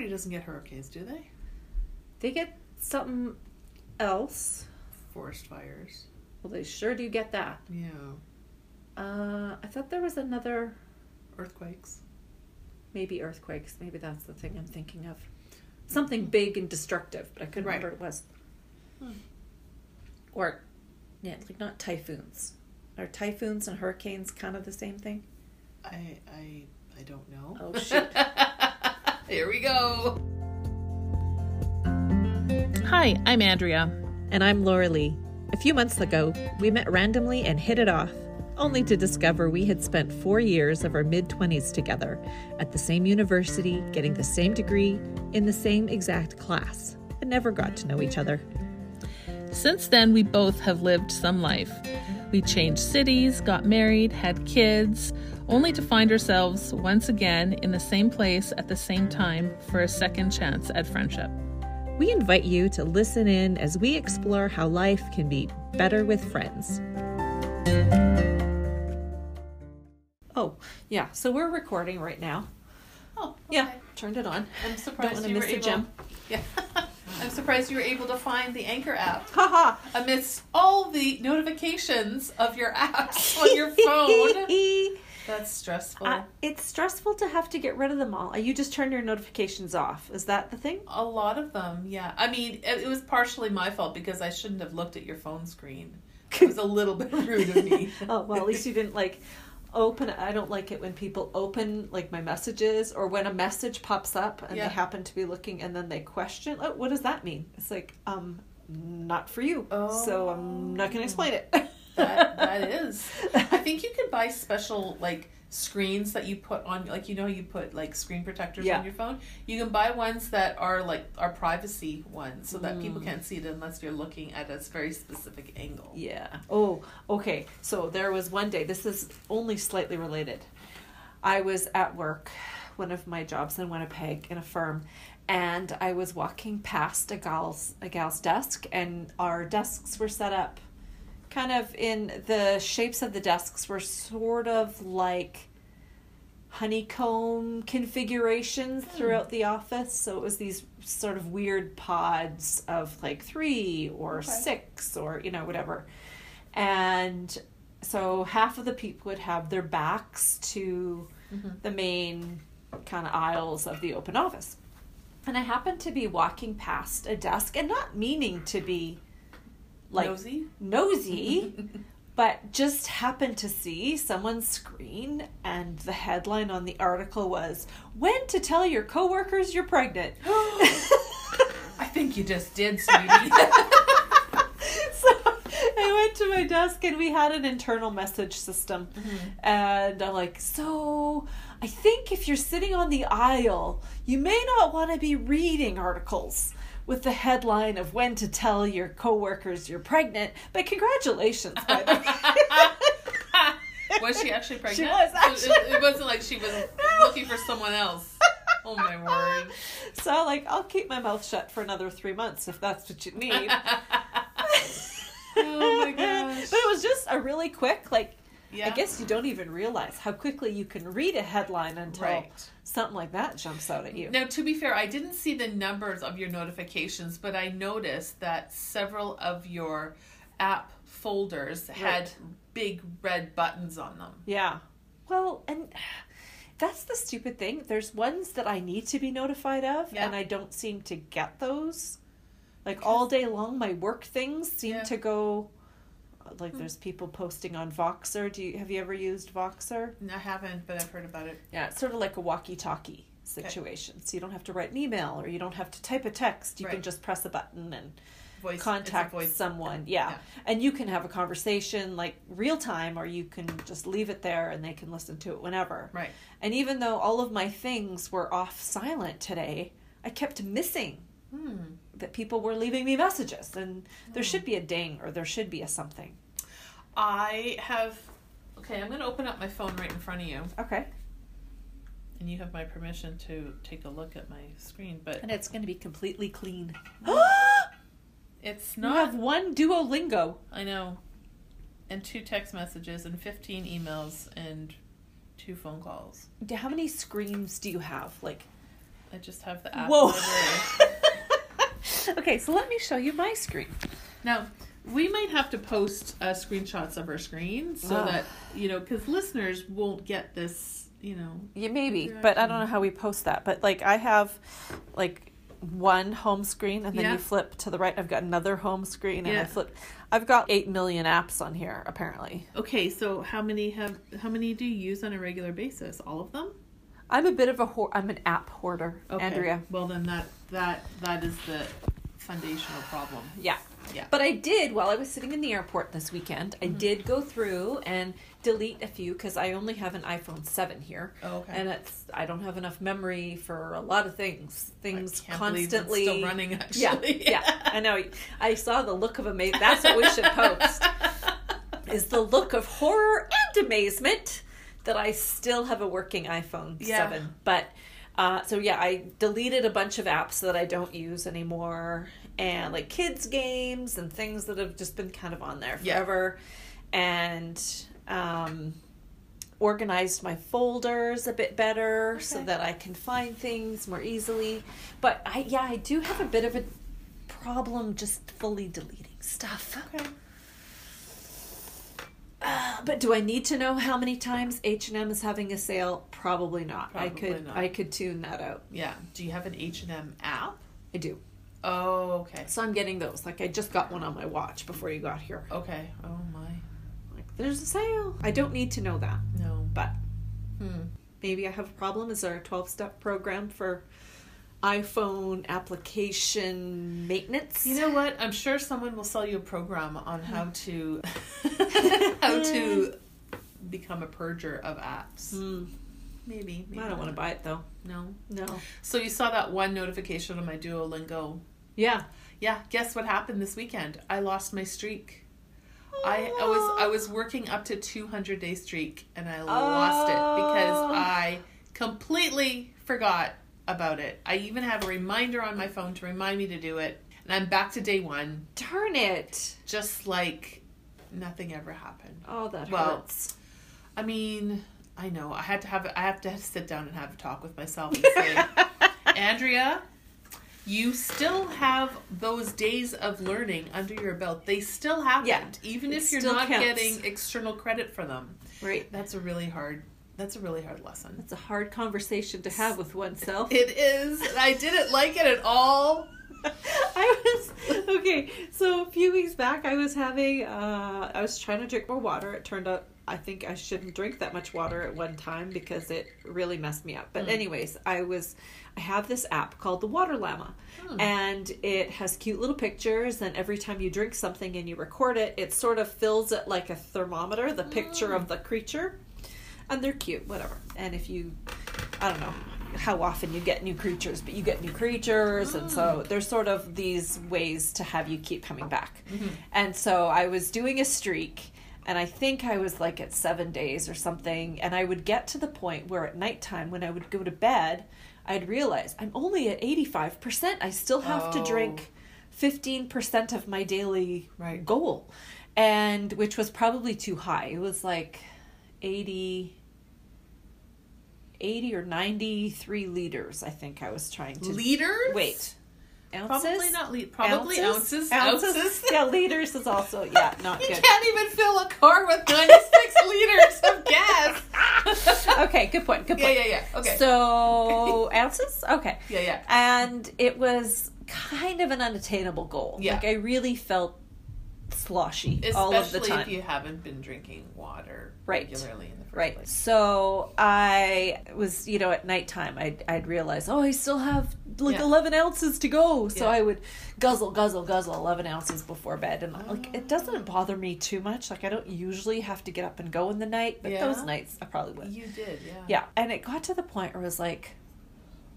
California doesn't get hurricanes, do they? They get something else. Forest fires. Well, they sure do get that. Yeah. I thought there was another... Earthquakes. Maybe earthquakes. Maybe that's the thing I'm thinking of. Something big and destructive, but I couldn't remember what it was. Hmm. Or, yeah, like not typhoons. Are typhoons and hurricanes kind of the same thing? I don't know. Oh, shit. Here we go. Hi, I'm Andrea. And I'm Lorilee. A few months ago, we met randomly and hit it off, only to discover we had spent 4 years of our mid-20s together at the same university, getting the same degree, in the same exact class, and never got to know each other. Since then, we both have lived some life. We changed cities, got married, had kids, only to find ourselves once again in the same place at the same time for a second chance at friendship. We invite you to listen in as we explore how life can be better with friends. Oh, yeah. So we're recording right now. Oh, okay. Yeah. Turned it on. I'm surprised you were able... Don't want to miss the gem. Yeah. I'm surprised you were able to find the Anchor app amidst all the notifications of your apps on your phone. That's stressful. It's stressful to have to get rid of them all. You just turn your notifications off. Is that the thing? A lot of them, yeah. I mean, it was partially my fault because I shouldn't have looked at your phone screen. It was a little bit rude of me. Oh, well, at least you didn't, like... Open. I don't like it when people open like my messages or when a message pops up and they happen to be looking and then they question, oh, what does that mean? It's like, not for you. Oh. So I'm not going to explain it. That is. I think you can buy special like screens that you put on, like, you know, you put like screen protectors on your phone. You can buy ones that are like our privacy ones so that people can't see it unless you're looking at a very specific angle. Yeah. Oh, okay. So there was one day, this is only slightly related. I was at work, one of my jobs in Winnipeg in a firm, and I was walking past a gal's desk, and our desks were set up kind of in the shapes of the desks were sort of like honeycomb configurations throughout the office. So it was these sort of weird pods of like 3 or 6 or, you know, whatever. And so half of the people would have their backs to the main kind of aisles of the open office. And I happened to be walking past a desk and not meaning to be like nosy but just happened to see someone's screen, and the headline on the article was, when to tell your coworkers you're pregnant. I think you just did, sweetie. So I went to my desk, and we had an internal message system, and I'm like, so I think if you're sitting on the aisle, you may not want to be reading articles with the headline of when to tell your coworkers you're pregnant, but congratulations, by the way. Was she actually pregnant? She was actually. It wasn't like she was looking for someone else. Oh my word. So like, I'll keep my mouth shut for another 3 months if that's what you need. Oh my gosh. But it was just a really quick, like, I guess you don't even realize how quickly you can read a headline until something like that jumps out at you. Now, to be fair, I didn't see the numbers of your notifications, but I noticed that several of your app folders had big red buttons on them. Yeah. Well, and that's the stupid thing. There's ones that I need to be notified of, and I don't seem to get those. Like, all day long, my work things seem to go... Like, there's people posting on Voxer. Have you ever used Voxer? No, I haven't, but I've heard about it. Yeah, it's sort of like a walkie-talkie situation. Okay. So you don't have to write an email or you don't have to type a text. You can just press a button and contact someone. Yeah. And you can have a conversation like real time, or you can just leave it there and they can listen to it whenever. Right. And even though all of my things were off silent today, I kept missing that people were leaving me messages, and there should be a ding or there should be a something. I'm going to open up my phone right in front of you. Okay. And you have my permission to take a look at my screen, but... And it's going to be completely clean. It's not... You have one Duolingo. I know. And 2 text messages and 15 emails and 2 phone calls. How many screens do you have? Like... I just have the app. Whoa. Okay, so let me show you my screen. Now, we might have to post screenshots of our screen so that, you know, because listeners won't get this, you know. Yeah, maybe, direction. But I don't know how we post that. But, like, I have, like, one home screen, and then you flip to the right. I've got another home screen, and I flip. I've got 8 million apps on here, apparently. Okay, so how many do you use on a regular basis? All of them? I'm a bit of a I'm an app hoarder, okay. Andrea. Well, then that is the foundational problem. Yeah. Yeah. But I did, while I was sitting in the airport this weekend, I did go through and delete a few because I only have an iPhone 7 here. Oh, okay. And I don't have enough memory for a lot of things. Things I can't constantly believe it's still running, actually. Yeah. Yeah. I know. I saw the look of amazement. That's what we should post. Is the look of horror and amazement that I still have a working iPhone 7. But I deleted a bunch of apps that I don't use anymore, and like kids games and things that have just been kind of on there forever, and organized my folders a bit better so that I can find things more easily. But I do have a bit of a problem just fully deleting stuff. Okay. But do I need to know how many times H&M is having a sale? Probably not. I could tune that out. Yeah. Do you have an H&M app? I do. Oh, okay. So I'm getting those. Like I just got one on my watch before you got here. Okay. Oh my. Like there's a sale. I don't need to know that. No. But maybe I have a problem. Is there a 12-step program for iPhone application maintenance? You know what? I'm sure someone will sell you a program on how to become a purger of apps. Maybe I don't want to buy it though. No. So you saw that one notification on my Duolingo. Yeah. Guess what happened this weekend? I lost my streak. I was working up to 200-day streak, and I lost it because I completely forgot about it. I even have a reminder on my phone to remind me to do it, and I'm back to day one. Darn it. Just like nothing ever happened. Oh, that hurts. I mean, I know. I have to sit down and have a talk with myself and say, Andrea, you still have those days of learning under your belt. They still happened, even if you're not getting external credit for them. Right. That's a really hard lesson. That's a hard conversation to have with oneself. It is. And I didn't like it at all. So a few weeks back, I was having, I was trying to drink more water. It turned out I think I shouldn't drink that much water at one time because it really messed me up. But anyways, I have this app called the Waterllama, and it has cute little pictures, and every time you drink something and you record it, it sort of fills it like a thermometer, the picture of the creature. And they're cute, whatever. And if you, I don't know how often you get new creatures, but you get new creatures. And so there's sort of these ways to have you keep coming back. Mm-hmm. And so I was doing a streak, and I think I was like at 7 days or something. And I would get to the point where at nighttime when I would go to bed, I'd realize I'm only at 85%. I still have to drink 15% of my daily goal, and which was probably too high. It was like 80 or 93 liters, I think I was trying to... Liters? Wait. Ounces? Probably not liters. Probably ounces. Ounces? Yeah, liters is also, not good. You can't even fill a car with 96 liters of gas. Okay, good point. Yeah. Okay. So, ounces? Okay. Yeah. And it was kind of an unattainable goal. Yeah. Like, I really felt sloshy especially all of the time. If you haven't been drinking water regularly in the first place. So I was, at nighttime, I'd realize, I still have like 11 ounces to go. So I would guzzle 11 ounces before bed. And like, it doesn't bother me too much. Like I don't usually have to get up and go in the night, but those nights I probably would. You did. Yeah. Yeah. And it got to the point where I was like,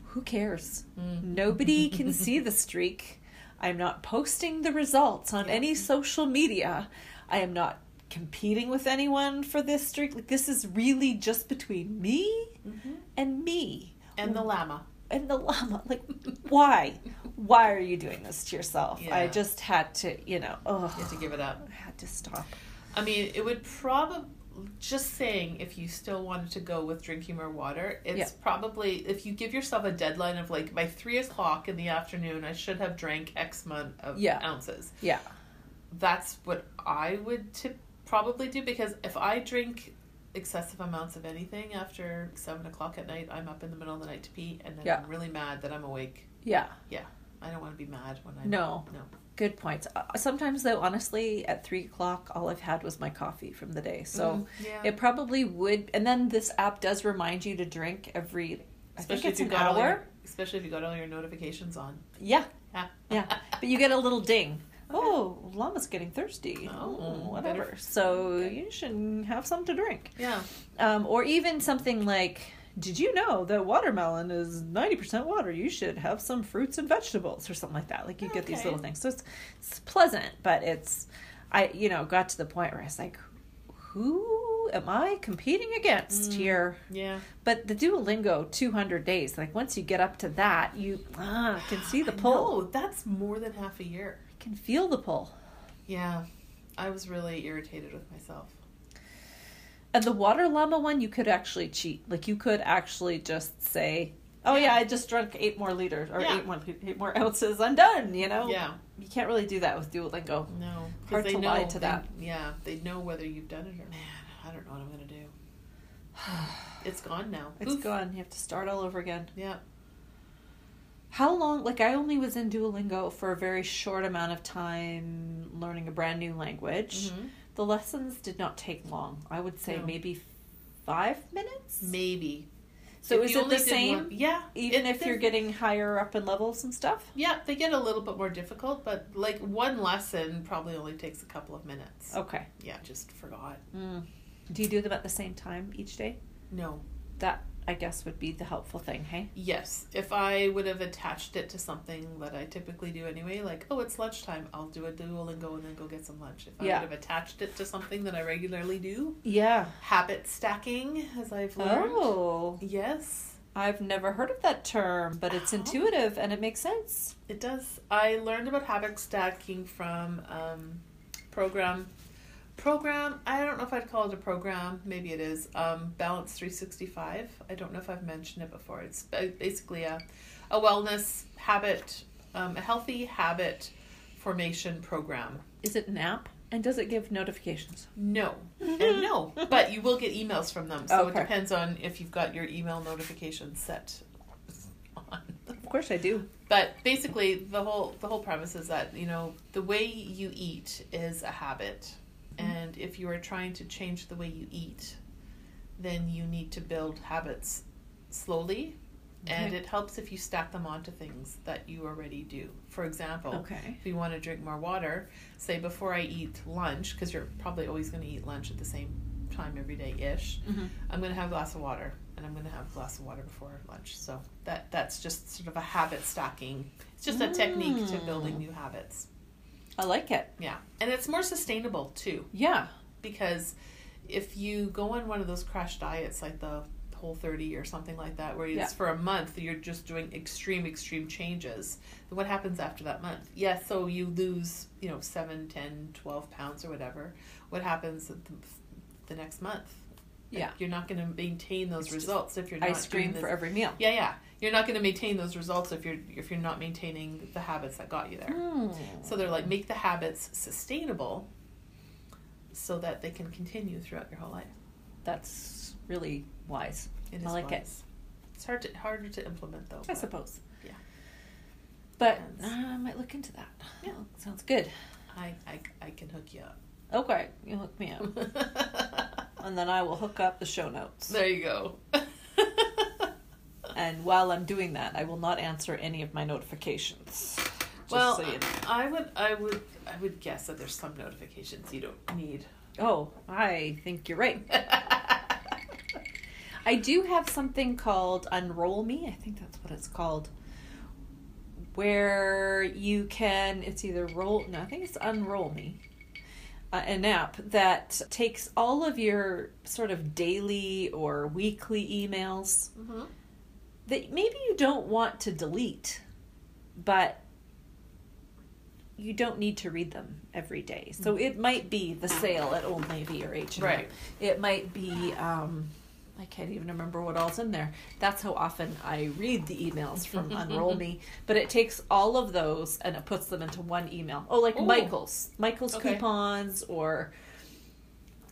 who cares? Nobody can see the streak. I'm not posting the results on any social media. I am not competing with anyone for this streak. Like, this is really just between me and me. And the llama. Like, why? Why are you doing this to yourself? Yeah. I just had to, You had to give it up. I had to stop. I mean, it would probably... just saying, if you still wanted to go with drinking more water, it's probably, if you give yourself a deadline of like, by 3 o'clock in the afternoon, I should have drank X amount of ounces. Yeah. That's what I would probably do, because if I drink excessive amounts of anything after 7 o'clock at night, I'm up in the middle of the night to pee, and then I'm really mad that I'm awake. Yeah. Yeah. I don't want to be mad when I'm No. Good points. Sometimes, though, honestly, at 3 o'clock, all I've had was my coffee from the day. So it probably would. And then this app does remind you to drink every, especially I think it's an hour. Especially if you got all your notifications on. Yeah. Yeah. But you get a little ding. Okay. Oh, llama's getting thirsty. Oh, whatever. So you should have something to drink. Yeah. Or even something like, did you know that watermelon is 90% water? You should have some fruits and vegetables or something like that. Like, you get these little things. So it's pleasant, but it's, I got to the point where I was like, who am I competing against here? Yeah. But the Duolingo 200 days, like, once you get up to that, you can see the pull. No, that's more than half a year. I can feel the pull. Yeah. I was really irritated with myself. And the Waterllama one, you could actually cheat. Like, you could actually just say, I just drank 8 more liters or 8 more ounces. I'm done, Yeah. You can't really do that with Duolingo. No. Hard to lie to that. Yeah. They know whether you've done it or not. Man, I don't know what I'm going to do. It's gone now. It's gone. You have to start all over again. Yeah. How long? Like, I only was in Duolingo for a very short amount of time learning a brand new language. Mm-hmm. The lessons did not take long. I would say maybe 5 minutes. Maybe. So is it the same? Yeah. Even if you're getting higher up in levels and stuff? Yeah, they get a little bit more difficult, but like one lesson probably only takes a couple of minutes. Okay. Yeah, just forgot. Mm. Do you do them at the same time each day? No. That, I guess, would be the helpful thing, hey? Yes. If I would have attached it to something that I typically do anyway, like, oh, it's lunchtime, I'll do a Duolingo and then go get some lunch. If I would have attached it to something that I regularly do. Yeah. Habit stacking, as I've learned. Oh. Yes. I've never heard of that term, but it's intuitive and it makes sense. It does. I learned about habit stacking from program, I don't know if I'd call it a program, maybe it is, Balance 365. I don't know if I've mentioned it before. It's basically a wellness habit, a healthy habit formation program. Is it an app? And does it give notifications? No. And no, but you will get emails from them. So it depends on if you've got your email notifications set on. Of course I do. But basically the whole premise is that, the way you eat is a habit. And if you are trying to change the way you eat, then you need to build habits slowly. Okay. And it helps if you stack them onto things that you already do. For example, if you want to drink more water, say before I eat lunch, because you're probably always going to eat lunch at the same time every day-ish, I'm going to have a glass of water. And I'm going to have a glass of water before lunch. So that's just sort of a habit stacking. It's just a technique to building new habits. I like it. Yeah. And it's more sustainable, too. Yeah. Because if you go on one of those crash diets, like the Whole30 or something like that, where it's for a month, you're just doing extreme changes, then what happens after that month? Yeah, so you lose, 7, 10, 12 pounds or whatever. What happens the next month? Yeah. Like, you're not going to maintain those results if you're not doing this. For every meal. Yeah, yeah. You're not going to maintain those results if you're not maintaining the habits that got you there. Mm. So they're like, make the habits sustainable so that they can continue throughout your whole life. That's really wise. I like it. It's harder to implement, though. I suppose. Yeah. But I might look into that. Yeah. Sounds good. I can hook you up. Okay. You hook me up. And then I will hook up the show notes. There you go. And while I'm doing that, I will not answer any of my notifications. Well, so you know. I would guess that there's some notifications you don't need. Oh, I think you're right. I do have something called Unroll Me. I think that's what it's called. Where you can, it's either I think it's Unroll Me. An app that takes all of your sort of daily or weekly emails that maybe you don't want to delete, but you don't need to read them every day. So it might be the sale at Old Navy or H&M. Right. It might be, I can't even remember what all's in there. That's how often I read the emails from Unroll Me. But it takes all of those and it puts them into one email. Oh, like Michael's okay. coupons or...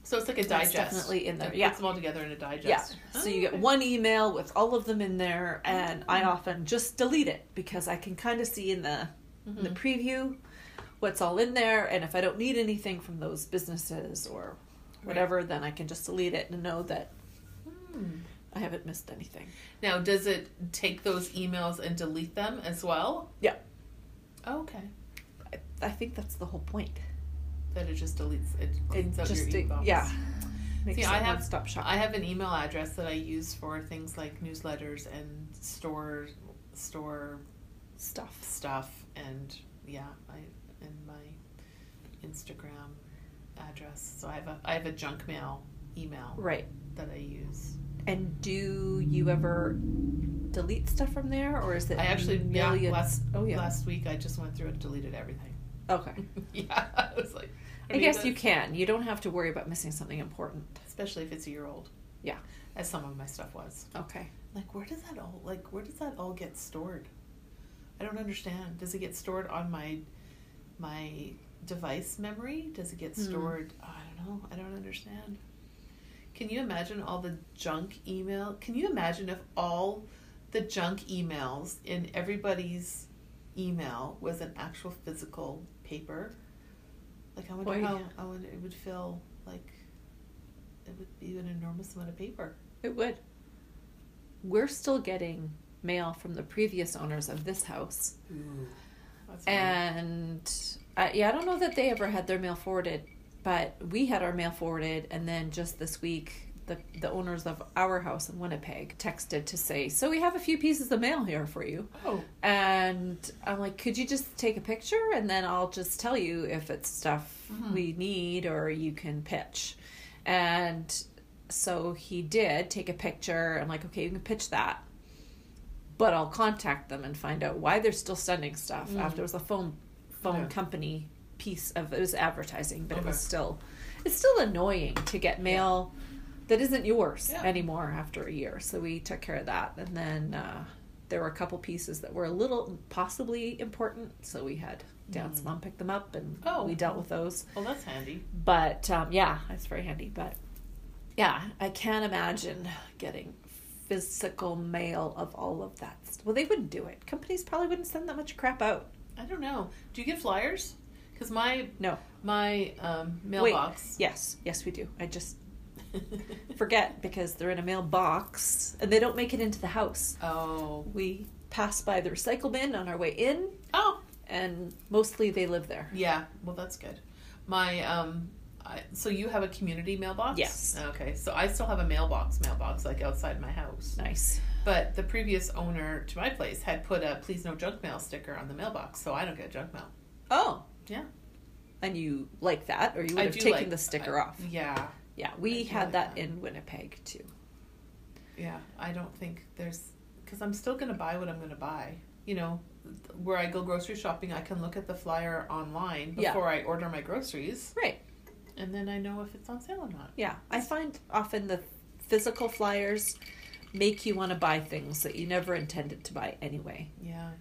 So it's like a digest. It's definitely in there. Yeah. Puts them all together in a digest. Yeah. So you get one email with all of them in there, and I often just delete it because I can kind of see in the preview what's all in there, and if I don't need anything from those businesses or whatever, then I can just delete it and know that I haven't missed anything. Now, does it take those emails and delete them as well? Yeah. Oh, okay. I think that's the whole point. That it just deletes, it cleans up your inbox. Yeah. See, I have stop shop. I have an email address that I use for things like newsletters and store stuff, and and my Instagram address. So I have a junk mail email that I use. And do you ever delete stuff from there, or is it? I actually last week I just went through and deleted everything. Okay. Yeah, I was like... I guess you can. You don't have to worry about missing something important. Especially if it's a year old. Yeah. As some of my stuff was. Okay. Like, where does that all get stored? I don't understand. Does it get stored on my device memory? Does it get stored... Oh, I don't know. I don't understand. Can you imagine all the junk email? Can you imagine if all the junk emails in everybody's... email was an actual physical paper? Like, I wonder it would feel like it would be an enormous amount of paper. It would. We're still getting mail from the previous owners of this house. Ooh, that's and I don't know that they ever had their mail forwarded, but we had our mail forwarded, and then just this week the owners of our house in Winnipeg texted to say, so we have a few pieces of mail here for you. Oh. And I'm like, could you just take a picture? And then I'll just tell you if it's stuff we need or you can pitch. And so he did take a picture. I'm like, okay, you can pitch that. But I'll contact them and find out why they're still sending stuff. After it was a phone company piece of, it was advertising, but it was still, it's still annoying to get mail that isn't yours anymore after a year. So we took care of that. And then there were a couple pieces that were a little possibly important. So we had Dan's mom pick them up, and we dealt with those. Well, that's handy. But that's very handy. But I can't imagine getting physical mail of all of that. Well, they wouldn't do it. Companies probably wouldn't send that much crap out. I don't know. Do you get flyers? Because my mailbox. Yes, we do. I just... forget, because they're in a mailbox and they don't make it into the house. Oh. We pass by the recycle bin on our way in. Oh. And mostly they live there. Yeah. Well, that's good. My so you have a community mailbox? Yes. Okay. So I still have a mailbox like outside my house. Nice. But the previous owner to my place had put a please no junk mail sticker on the mailbox, so I don't get junk mail. Oh. Yeah. And you like that, or you would have taken the sticker off. Yeah. Yeah, we had that in Winnipeg, too. Yeah, I don't think there's... Because I'm still going to buy what I'm going to buy. You know, where I go grocery shopping, I can look at the flyer online before I order my groceries. Right. And then I know if it's on sale or not. Yeah, I find often the physical flyers make you want to buy things that you never intended to buy anyway. Yeah.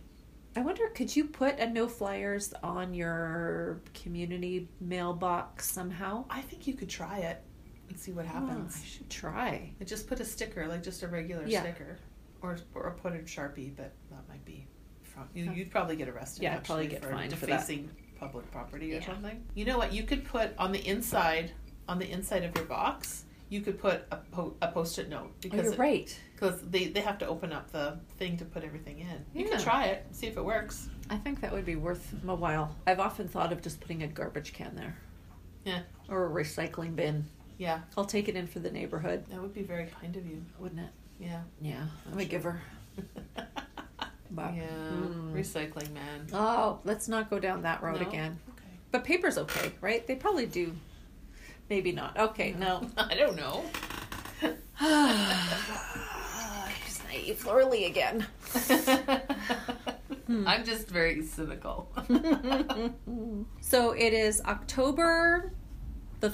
I wonder, could you put a no flyers on your community mailbox somehow? I think you could try it. And see what happens. I should try. I just put a sticker, like just a regular sticker, or put a Sharpie, but that might be you'd probably get arrested. Yeah, I'd probably get fined for defacing public property or something. You know what? You could put on the inside of your box, you could put a Post-it note, because you're right. Because they have to open up the thing to put everything in. You can try it, see if it works. I think that would be worth a while. I've often thought of just putting a garbage can there. Yeah. Or a recycling bin. Yeah. I'll take it in for the neighborhood. That would be very kind of you, wouldn't it? Yeah. Yeah. I'm a giver. But, yeah. Recycling, man. Oh, let's not go down that road again. Okay. But paper's okay, right? They probably do. Maybe not. Okay, no. I don't know. Here's naive Lorilee again. I'm just very cynical. So it is October the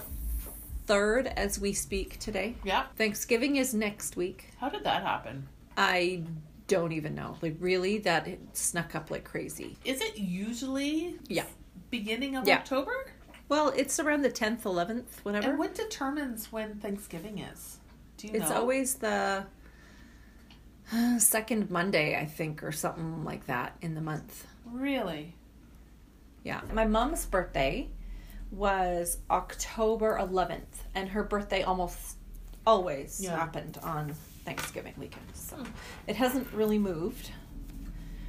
3rd as we speak today. Yeah. Thanksgiving is next week. How did that happen? I don't even know. Like, really, that it snuck up like crazy. Is it usually beginning of October? Well, it's around the 10th, 11th, whatever. And what determines when Thanksgiving is? Do you know? It's always the second Monday, I think, or something like that in the month. Really? Yeah. My mom's birthday was October 11th, and her birthday almost always happened on Thanksgiving weekend. So it hasn't really moved.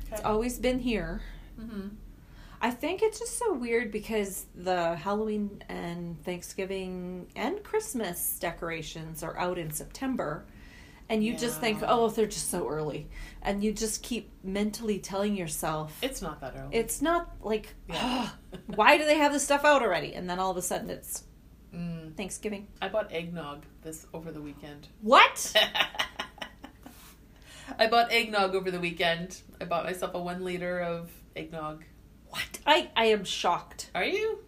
Okay. It's always been here. Mm-hmm. I think it's just so weird because the Halloween and Thanksgiving and Christmas decorations are out in September, and you just think, oh, they're just so early, and you just keep mentally telling yourself it's not that early. It's not like why do they have this stuff out already? And then all of a sudden it's Thanksgiving. I bought eggnog over the weekend. What? I bought eggnog over the weekend. I bought myself a 1 liter of eggnog. What? I am shocked. Are you?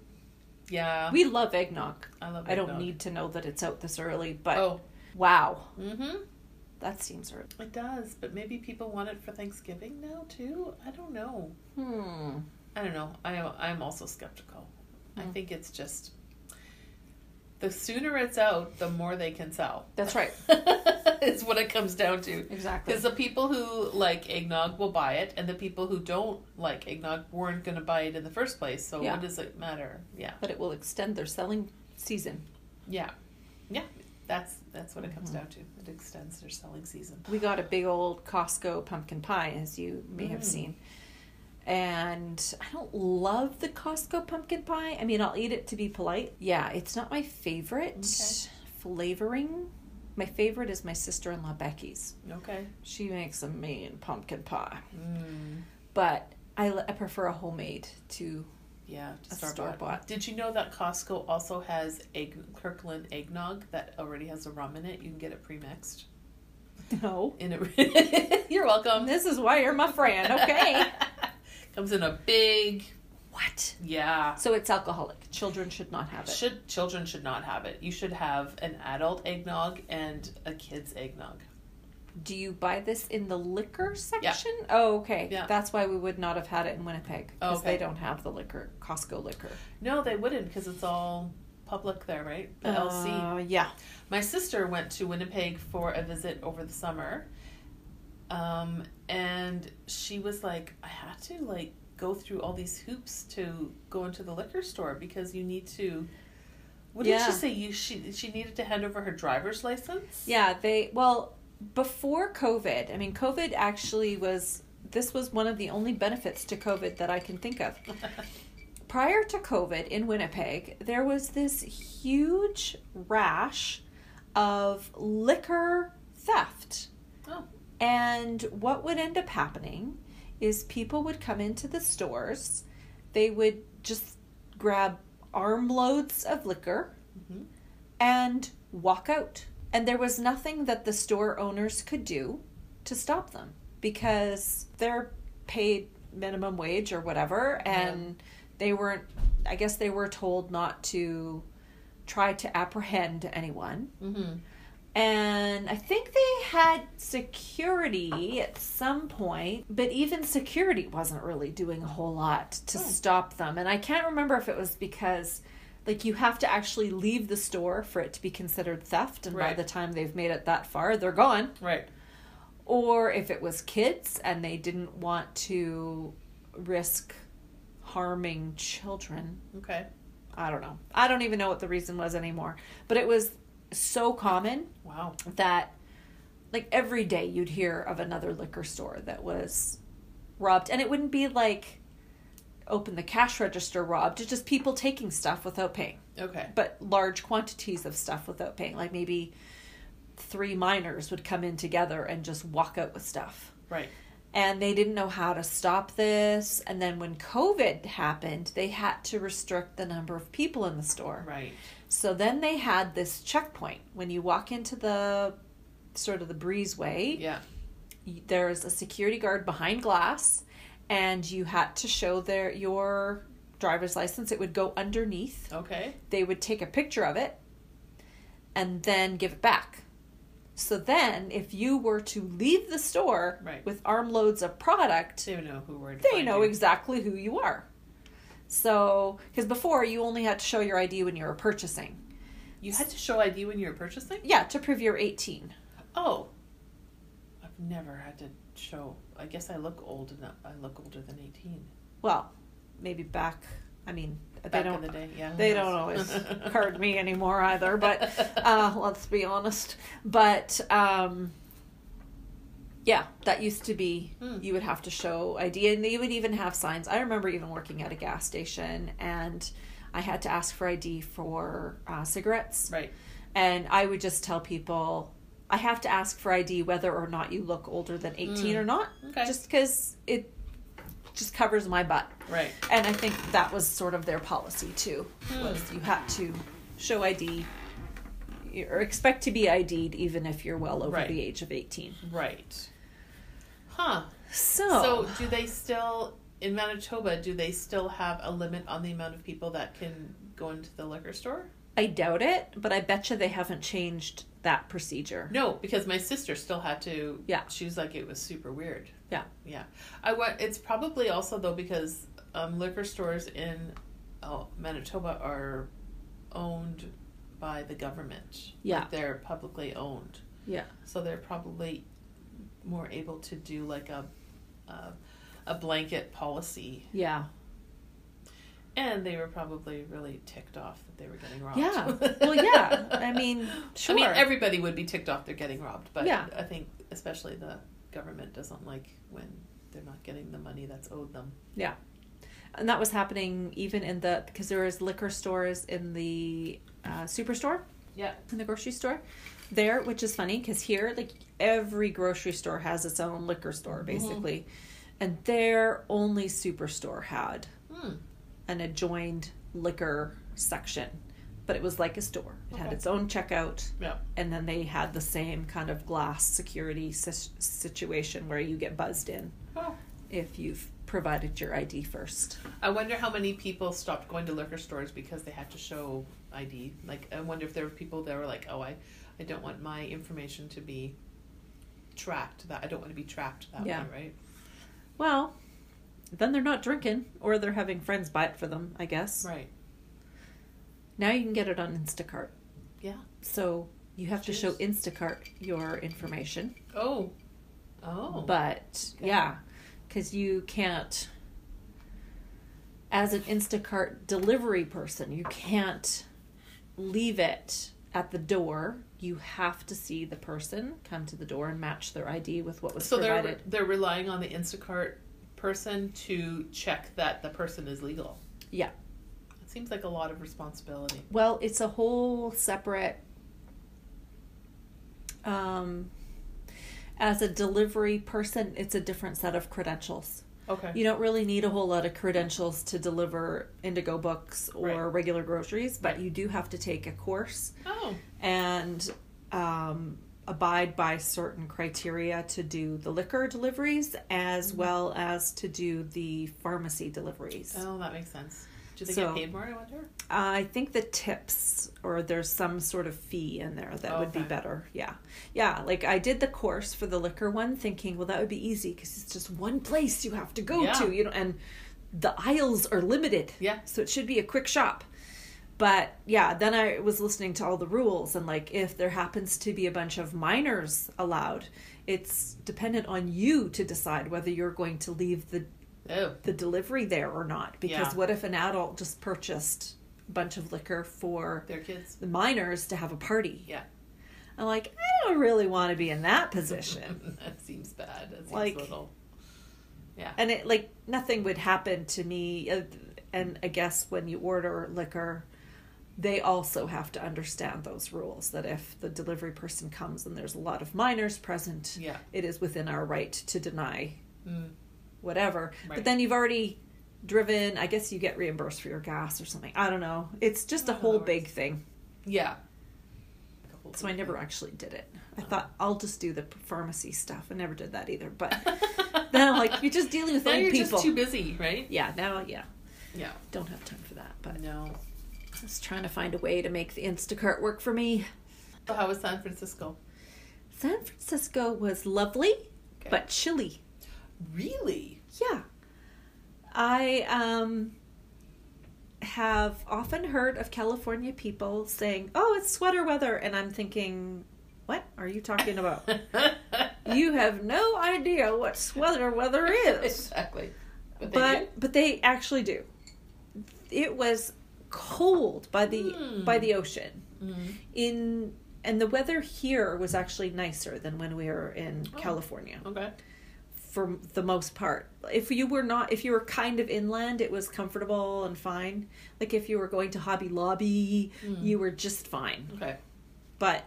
Yeah. We love eggnog. I love eggnog. I don't need to know that it's out this early, but wow. Mm-hmm. That seems early. It does, but maybe people want it for Thanksgiving now, too? I don't know. I don't know. I'm also skeptical. I think it's just, the sooner it's out, the more they can sell. That's right. It's what it comes down to. Exactly. Because the people who like eggnog will buy it, and the people who don't like eggnog weren't going to buy it in the first place, so what does it matter? Yeah. But it will extend their selling season. Yeah. Yeah. That's what it comes down to. It extends their selling season. We got a big old Costco pumpkin pie, as you may have seen. And I don't love the Costco pumpkin pie. I mean, I'll eat it to be polite. Yeah, it's not my favorite flavoring. My favorite is my sister-in-law Becky's. Okay. She makes a mean pumpkin pie. But I prefer a homemade to a store-bought. Did you know that Costco also has Kirkland eggnog that already has a rum in it? You can get it pre-mixed. No. You're welcome. This is why you're my friend. Okay. Comes in a big... What? Yeah. So it's alcoholic. Children should not have it. Children should not have it. You should have an adult eggnog and a kid's eggnog. Do you buy this in the liquor section? Yeah. Oh, okay. Yeah. That's why we would not have had it in Winnipeg. Because they don't have the liquor, Costco liquor. No, they wouldn't because it's all public there, right? The LC. Yeah. My sister went to Winnipeg for a visit over the summer. And she was like, I had to go through all these hoops to go into the liquor store because you need to. What did she say? She needed to hand over her driver's license. Yeah, before COVID. I mean, COVID actually was one of the only benefits to COVID that I can think of. Prior to COVID in Winnipeg, there was this huge rash of liquor theft. Oh. And what would end up happening is people would come into the stores, they would just grab armloads of liquor and walk out. And there was nothing that the store owners could do to stop them because they're paid minimum wage or whatever, and they were told not to try to apprehend anyone. Mm-hmm. And I think they had security at some point, but even security wasn't really doing a whole lot to stop them. And I can't remember if it was because, you have to actually leave the store for it to be considered theft, and by the time they've made it that far, they're gone. Right. Or if it was kids and they didn't want to risk harming children. Okay. I don't know. I don't even know what the reason was anymore. But it was so common that every day you'd hear of another liquor store that was robbed, and it wouldn't be open the cash register robbed, it's just people taking stuff without paying, but large quantities of stuff without paying, maybe 3 minors would come in together and just walk out with stuff, and they didn't know how to stop this. And then when COVID happened, they had to restrict the number of people in the store. Right. So then they had this checkpoint. When you walk into the sort of the breezeway, there's a security guard behind glass, and you had to show your driver's license. It would go underneath. Okay. They would take a picture of it and then give it back. So then, if you were to leave the store with armloads of product, they know who we're they know you. Exactly who you are. So, because before you only had to show your ID when you were purchasing. You had to show ID when you were purchasing? Yeah, to prove you're 18. Oh, I've never had to show. I guess I look old enough. I look older than 18. Well, maybe back. I mean, back in the day, yeah. They don't always card me anymore either, but let's be honest. But yeah, that used to be you would have to show ID, and they would even have signs. I remember even working at a gas station, and I had to ask for ID for cigarettes. Right. And I would just tell people, I have to ask for ID whether or not you look older than 18 or not. Okay. Just because it just covers my butt. Right. And I think that was sort of their policy too, was you had to show ID or expect to be ID'd even if you're well over the age of 18. Right. Huh. So do they still, in Manitoba, do they still have a limit on the amount of people that can go into the liquor store? I doubt it, but I bet you they haven't changed that procedure. No, because my sister still had to. Yeah. She was like, it was super weird. Yeah. Yeah. It's probably also, though, because liquor stores in Manitoba are owned by the government. Yeah. Like they're publicly owned. Yeah. So they're probably more able to do like a blanket policy. Yeah. And they were probably really ticked off that they were getting robbed. Yeah. Well, yeah. I mean, sure. I mean, everybody would be ticked off they're getting robbed. But yeah. I think especially the government doesn't like when they're not getting the money that's owed them. Yeah. And that was happening even in because there was liquor stores in the superstore. Yeah. In the grocery store there, which is funny because here, like, every grocery store has its own liquor store, basically. Mm-hmm. And their only superstore had... an adjoined liquor section, but it was like a store. It had its own checkout, and then they had the same kind of glass security situation where you get buzzed in if you've provided your ID first. I wonder how many people stopped going to liquor stores because they had to show ID. Like, I wonder if there were people that were like, "Oh, I don't want my information to be tracked. That I don't want to be tracked that way, right?" Well. Then they're not drinking, or they're having friends buy it for them, I guess. Right. Now you can get it on Instacart. Yeah. So you have to show Instacart your information. Oh. But, yeah, because you can't, as an Instacart delivery person, you can't leave it at the door. You have to see the person come to the door and match their ID with what was provided. So they're relying on the Instacart person to check that the person is legal. Yeah. It seems like a lot of responsibility. Well, it's a whole separate as a delivery person, it's a different set of credentials. Okay. You don't really need a whole lot of credentials to deliver Indigo books or regular groceries, but you do have to take a course and abide by certain criteria to do the liquor deliveries as well as to do the pharmacy deliveries. Oh, that makes sense. Do they get paid more, I wonder? I think the tips, or there's some sort of fee in there that would be better. Yeah. Yeah, like I did the course for the liquor one thinking, well, that would be easy because it's just one place you have to go to, you know, and the aisles are limited. Yeah. So it should be a quick shop. But, yeah, then I was listening to all the rules, and, like, if there happens to be a bunch of minors allowed, it's dependent on you to decide whether you're going to leave the delivery there or not. Because what if an adult just purchased a bunch of liquor for their kids, the minors, to have a party? Yeah. I'm like, I don't really want to be in that position. That seems bad. That seems little. Yeah. And, it like, nothing would happen to me. And I guess when you order liquor... they also have to understand those rules, that if the delivery person comes and there's a lot of minors present, it is within our right to deny whatever. Right. But then you've already driven, I guess you get reimbursed for your gas or something. I don't know. It's just a whole big thing. Yeah. So I never actually did it. I thought, I'll just do the pharmacy stuff. I never did that either. But Now, like, you're just dealing with now old people. Now you're just too busy, right? Yeah, now, yeah. Yeah. Don't have time for that, but... No. I was trying to find a way to make the Instacart work for me. So how was San Francisco? San Francisco was lovely, okay. But chilly. Really? Yeah. I have often heard of California people saying, oh, it's sweater weather. And I'm thinking, what are you talking about? You have no idea what sweater weather is. Exactly. But they actually do. It was cold by the ocean. Mm-hmm. And the weather here was actually nicer than when we were in California. Okay. For the most part. If you were kind of inland, it was comfortable and fine. Like if you were going to Hobby Lobby, you were just fine. Okay. But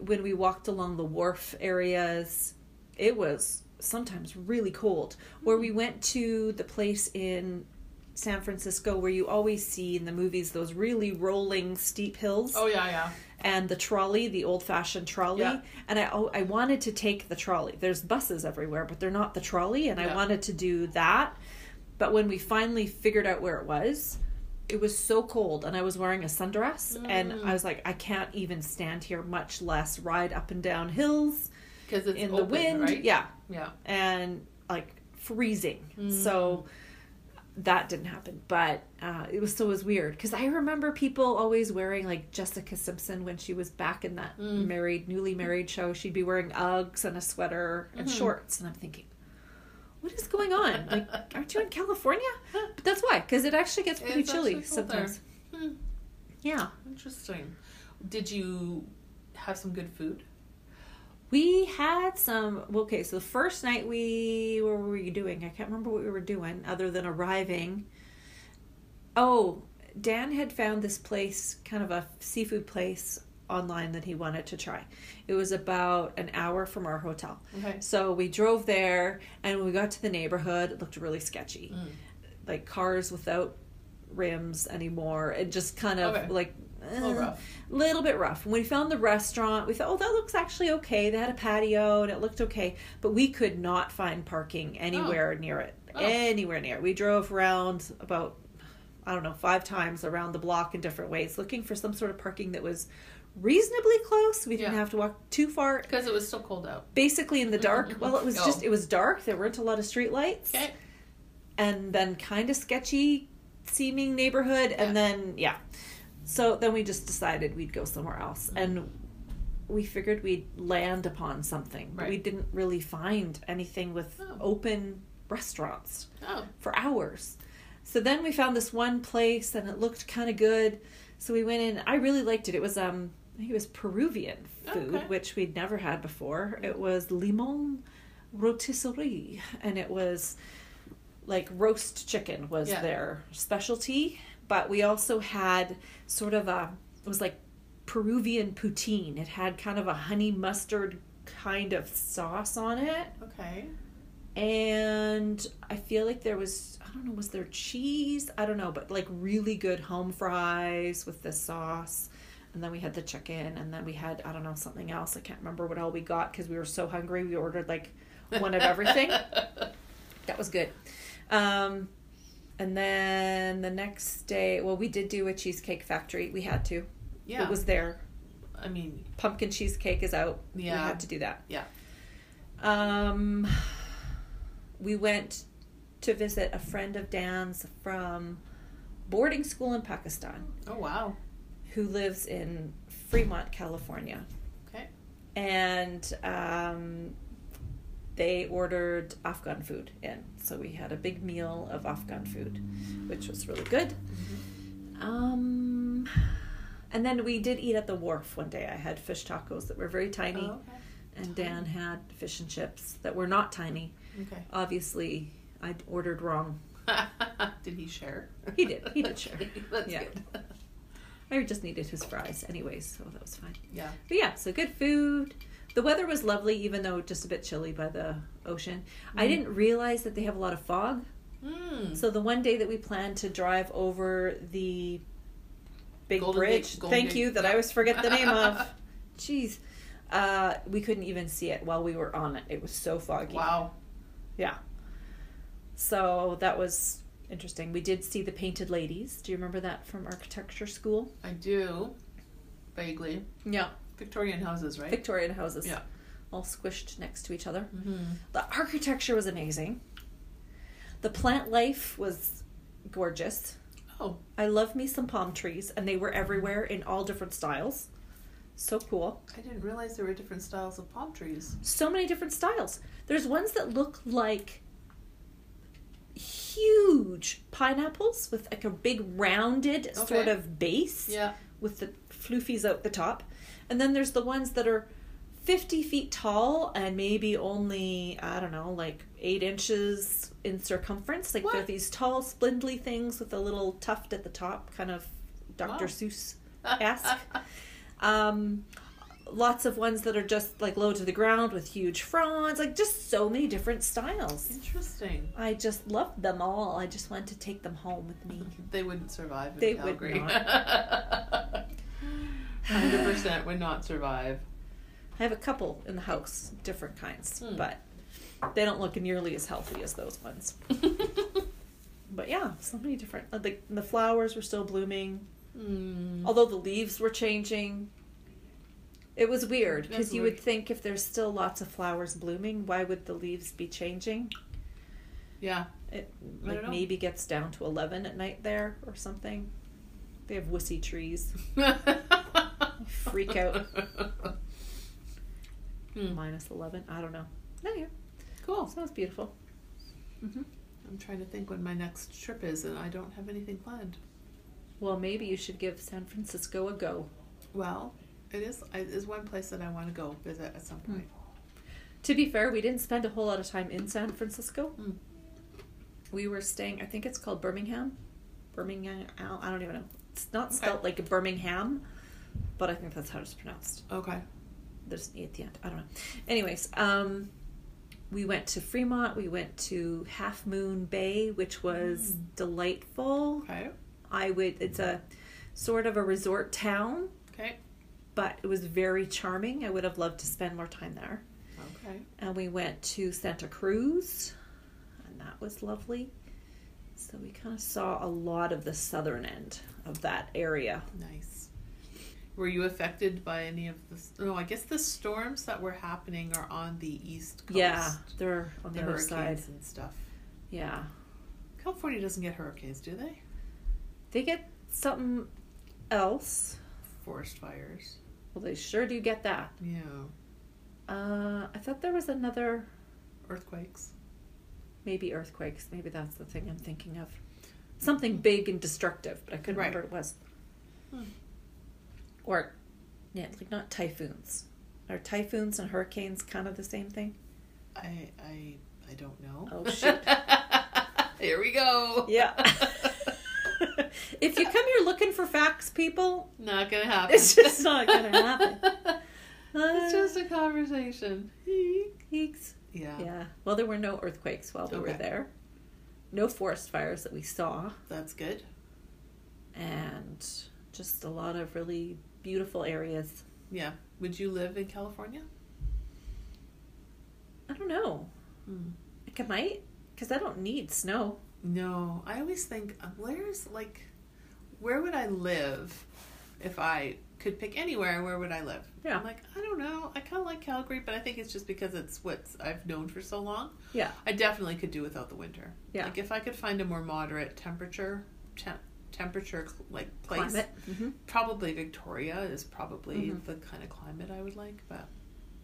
when we walked along the wharf areas, it was sometimes really cold. Where we went to the place in San Francisco where you always see in the movies those really rolling steep hills. Oh, yeah, yeah. And the trolley, the old-fashioned trolley. Yeah. And I wanted to take the trolley. There's buses everywhere, but they're not the trolley. And yeah. I wanted to do that. But when we finally figured out where it was so cold. And I was wearing a sundress. Mm. And I was like, I can't even stand here, much less ride up and down hills. Because it's in open, the wind. Right? Yeah. Yeah. And, like, freezing. Mm. So... that didn't happen, but it was weird because I remember people always wearing, like, Jessica Simpson when she was back in that newly married show. She'd be wearing Uggs and a sweater and shorts, and I'm thinking, what is going on? Like, aren't you in California? But that's why, because it actually gets pretty chilly sometimes. Hmm. Yeah, interesting. Did you have some good food? We had some... Okay, so the first night what were we doing? I can't remember what we were doing other than arriving. Oh, Dan had found this place, kind of a seafood place online that he wanted to try. It was about an hour from our hotel. Okay. So we drove there, and when we got to the neighborhood, it looked really sketchy. Mm. Like cars without rims anymore. It just kind of like... a little bit rough. When we found the restaurant, we thought, oh, that looks actually okay. They had a patio and it looked okay, but we could not find parking anywhere near it. Oh. Anywhere near it. We drove around about, I don't know, 5 times around the block in different ways, looking for some sort of parking that was reasonably close. We didn't have to walk too far. Because it was still cold out. Basically in the dark. Mm-hmm. Well, it was dark. There weren't a lot of street lights. Okay. And then kind of sketchy seeming neighborhood. Yeah. And then, so then we just decided we'd go somewhere else, and we figured we'd land upon something. Right. We didn't really find anything with open restaurants for hours. So then we found this one place, and it looked kind of good. So we went in. I really liked it. It was I think it was Peruvian food, which we'd never had before. It was Limon rotisserie, and it was like roast chicken was their specialty. But we also had sort of it was like Peruvian poutine. It had kind of a honey mustard kind of sauce on it. Okay. And I feel like there was, I don't know, was there cheese? I don't know, but like really good home fries with the sauce. And then we had the chicken, and then we had, I don't know, something else. I can't remember what all we got because we were so hungry. We ordered like one of everything. That was good. And then the next day, we did do a Cheesecake Factory. We had to. Yeah. It was there. I mean... pumpkin cheesecake is out. Yeah. We had to do that. Yeah. We went to visit a friend of Dan's from boarding school in Pakistan. Oh, wow. Who lives in Fremont, California. Okay. And they ordered Afghan food in. So we had a big meal of Afghan food, which was really good. Mm-hmm. And then we did eat at the wharf one day. I had fish tacos that were very tiny. Oh, okay. And Dan had fish and chips that were not tiny. Okay. Obviously, I ordered wrong. Did he share? He did. He did share. That's good. I just needed his fries anyways, so that was fine. Yeah. But yeah, so good food. The weather was lovely, even though just a bit chilly by the ocean. Mm. I didn't realize that they have a lot of fog. Mm. So the one day that we planned to drive over the big bridge, I always forget the name of. Jeez. We couldn't even see it while we were on it. It was so foggy. Wow. Yeah. So that was interesting. We did see the Painted Ladies. Do you remember that from architecture school? I do. Vaguely. Yeah. Victorian houses, right? Victorian houses. Yeah. All squished next to each other. Mm-hmm. The architecture was amazing. The plant life was gorgeous. Oh. I love me some palm trees, and they were everywhere in all different styles. So cool. I didn't realize there were different styles of palm trees. So many different styles. There's ones that look like huge pineapples with like a big rounded sort of base with the floofies out the top. And then there's the ones that are 50 feet tall and maybe only, I don't know, like 8 inches in circumference. Like, they're these tall, spindly things with a little tuft at the top, kind of Dr. Seuss-esque. Lots of ones that are just like low to the ground with huge fronds, like just so many different styles. Interesting. I just loved them all. I just wanted to take them home with me. They wouldn't survive in Calgary. They would not. 100% would not survive. I have a couple in the house, different kinds, but they don't look nearly as healthy as those ones. But yeah, so many different. Like the flowers were still blooming, although the leaves were changing. It was weird because you would think if there's still lots of flowers blooming, why would the leaves be changing? Yeah, it like maybe gets down to 11 at night there or something. They have wussy trees. Freak out. Minus 11. I don't know. Anyway. Cool. Sounds beautiful. Mm-hmm. I'm trying to think when my next trip is, and I don't have anything planned. Well, maybe you should give San Francisco a go. Well, it is one place that I want to go visit at some point. To be fair, we didn't spend a whole lot of time in San Francisco. We were staying, I think it's called Birmingham. I don't even know. It's not spelled like Birmingham, but I think that's how it's pronounced. Okay. There's an E at the end. I don't know. Anyways, we went to Fremont. We went to Half Moon Bay, which was delightful. Okay. It's a sort of a resort town. Okay. But it was very charming. I would have loved to spend more time there. Okay. And we went to Santa Cruz, and that was lovely. So we kind of saw a lot of the southern end of that area. Nice. Were you affected by any of the... No, I guess the storms that were happening are on the east coast. Yeah, they're on the other side. And stuff. Yeah. California doesn't get hurricanes, do they? They get something else. Forest fires. Well, they sure do get that. Yeah. I thought there was another... Earthquakes. Maybe earthquakes. Maybe that's the thing I'm thinking of. Something big and destructive, but I couldn't remember what it was. Or, yeah, like not typhoons. Are typhoons and hurricanes kind of the same thing? I don't know. Oh, shit. Here we go. Yeah. If you come here looking for facts, people... Not going to happen. It's just not going to happen. It's just a conversation. Eeks. Yeah. Yeah. Well, there were no earthquakes while we were there. No forest fires that we saw. That's good. And... just a lot of really beautiful areas. Yeah. Would you live in California? I don't know. Like, I might, because I don't need snow. No. I always think, where would I live if I could pick anywhere? Where would I live? Yeah. I'm like, I don't know. I kind of like Calgary, but I think it's just because it's what I've known for so long. Yeah. I definitely could do without the winter. Yeah. Like, if I could find a more moderate temperature like place, probably Victoria is probably the kind of climate I would like, but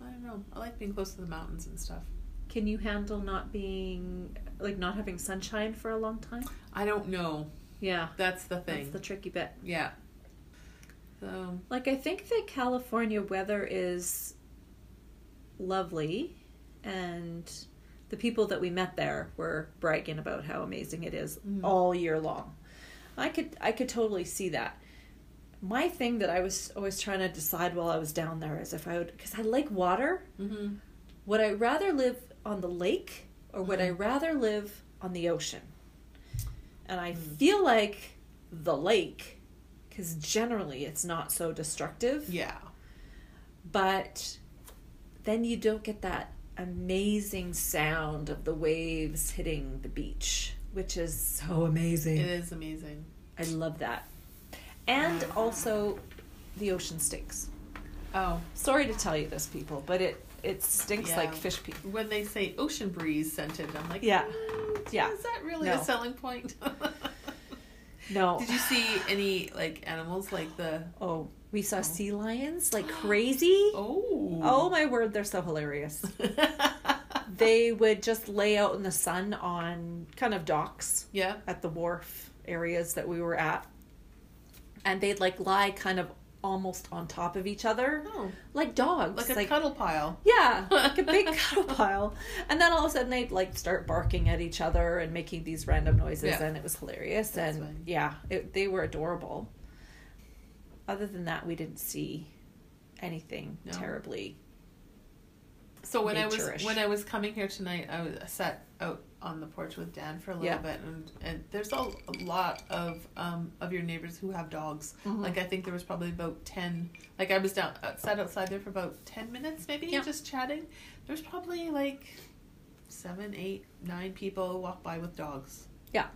I don't know. I like being close to the mountains and stuff. Can you handle not having sunshine for a long time? I don't know. Yeah, that's the thing. That's the tricky bit. Yeah. So, like, I think that California weather is lovely, and the people that we met there were bragging about how amazing it is all year long. I could totally see that. My thing that I was always trying to decide while I was down there is if I would, because I like water, would I rather live on the lake or would I rather live on the ocean? And I feel like the lake, because generally it's not so destructive. Yeah. But then you don't get that amazing sound of the waves hitting the beach, which is so amazing. It is amazing. I love that. And also the ocean stinks. Oh. Sorry to tell you this, people, but it stinks like fish pee. When they say ocean breeze scented, I'm like, is that really a selling point? No. Did you see any, like, animals like the... Oh, we saw sea lions like crazy. Oh, my word, they're so hilarious. They would just lay out in the sun on kind of docks at the wharf areas that we were at. And they'd, like, lie kind of almost on top of each other. Oh. Like dogs. Like a cuddle pile. Yeah, like a big cuddle pile. And then all of a sudden they'd, like, start barking at each other and making these random noises, and it was hilarious. That's and, funny. They were adorable. Other than that, we didn't see anything terribly. So when nature-ish. When I was coming here tonight, I sat out on the porch with Dan for a little bit, and there's a lot of your neighbors who have dogs. Mm-hmm. Like, I think there was probably about 10. Like, I was sat outside there for about 10 minutes, maybe, just chatting. There's probably like 7, 8, 9 people walk by with dogs. Yeah,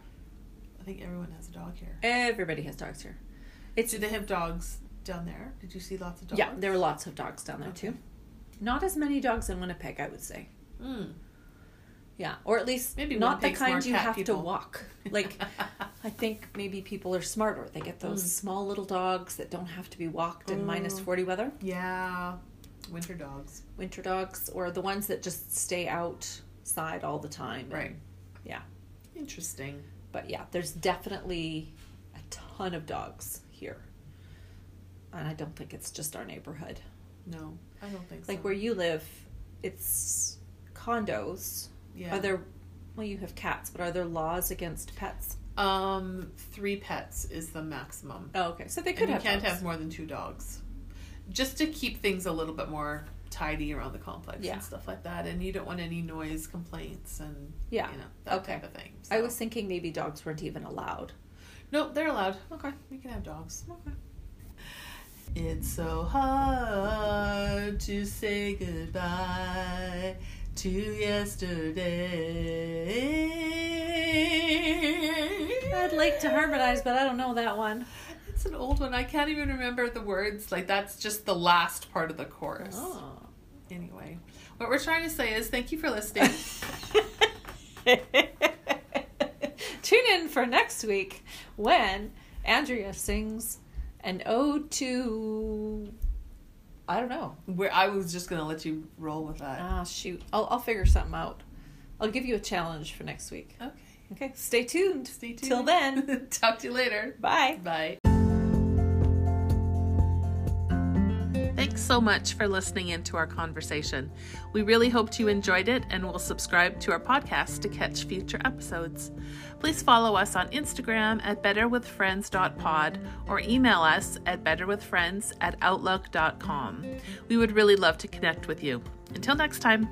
I think everyone has a dog here. Everybody has dogs here. Do they have dogs down there? Did you see lots of dogs? Yeah, there were lots of dogs down there too. Not as many dogs in Winnipeg, I would say. Mm. Yeah, or at least maybe not the kind you have to walk. Like, I think maybe people are smarter. They get those small little dogs that don't have to be walked in minus 40 weather. Yeah, winter dogs. Winter dogs, or the ones that just stay outside all the time. Right. Yeah. Interesting. But yeah, there's definitely a ton of dogs here. And I don't think it's just our neighborhood. No, I don't think so. Like, where you live, it's condos. Yeah. Are there, well, you have cats, but are there laws against pets? 3 pets is the maximum. Oh, okay. So they could have dogs. You can't have more than 2 dogs. Just to keep things a little bit more tidy around the complex and stuff like that. And you don't want any noise complaints and, that type of thing. So. I was thinking maybe dogs weren't even allowed. No, they're allowed. Okay. We can have dogs. Okay. It's so hard to say goodbye to yesterday. I'd like to harmonize, but I don't know that one. It's an old one. I can't even remember the words. Like, that's just the last part of the chorus. Oh. Anyway, what we're trying to say is thank you for listening. Tune in for next week when Andrea sings an ode to, I don't know. Where I was just going to let you roll with that. Ah, shoot. I'll figure something out. I'll give you a challenge for next week. Okay. Okay. Stay tuned. Till then. Talk to you later. Bye. Bye. Thanks so much for listening in to our conversation. We really hoped you enjoyed it and will subscribe to our podcast to catch future episodes. Please follow us on Instagram at betterwithfriends.pod or email us at betterwithfriends@outlook.com. We would really love to connect with you. Until next time.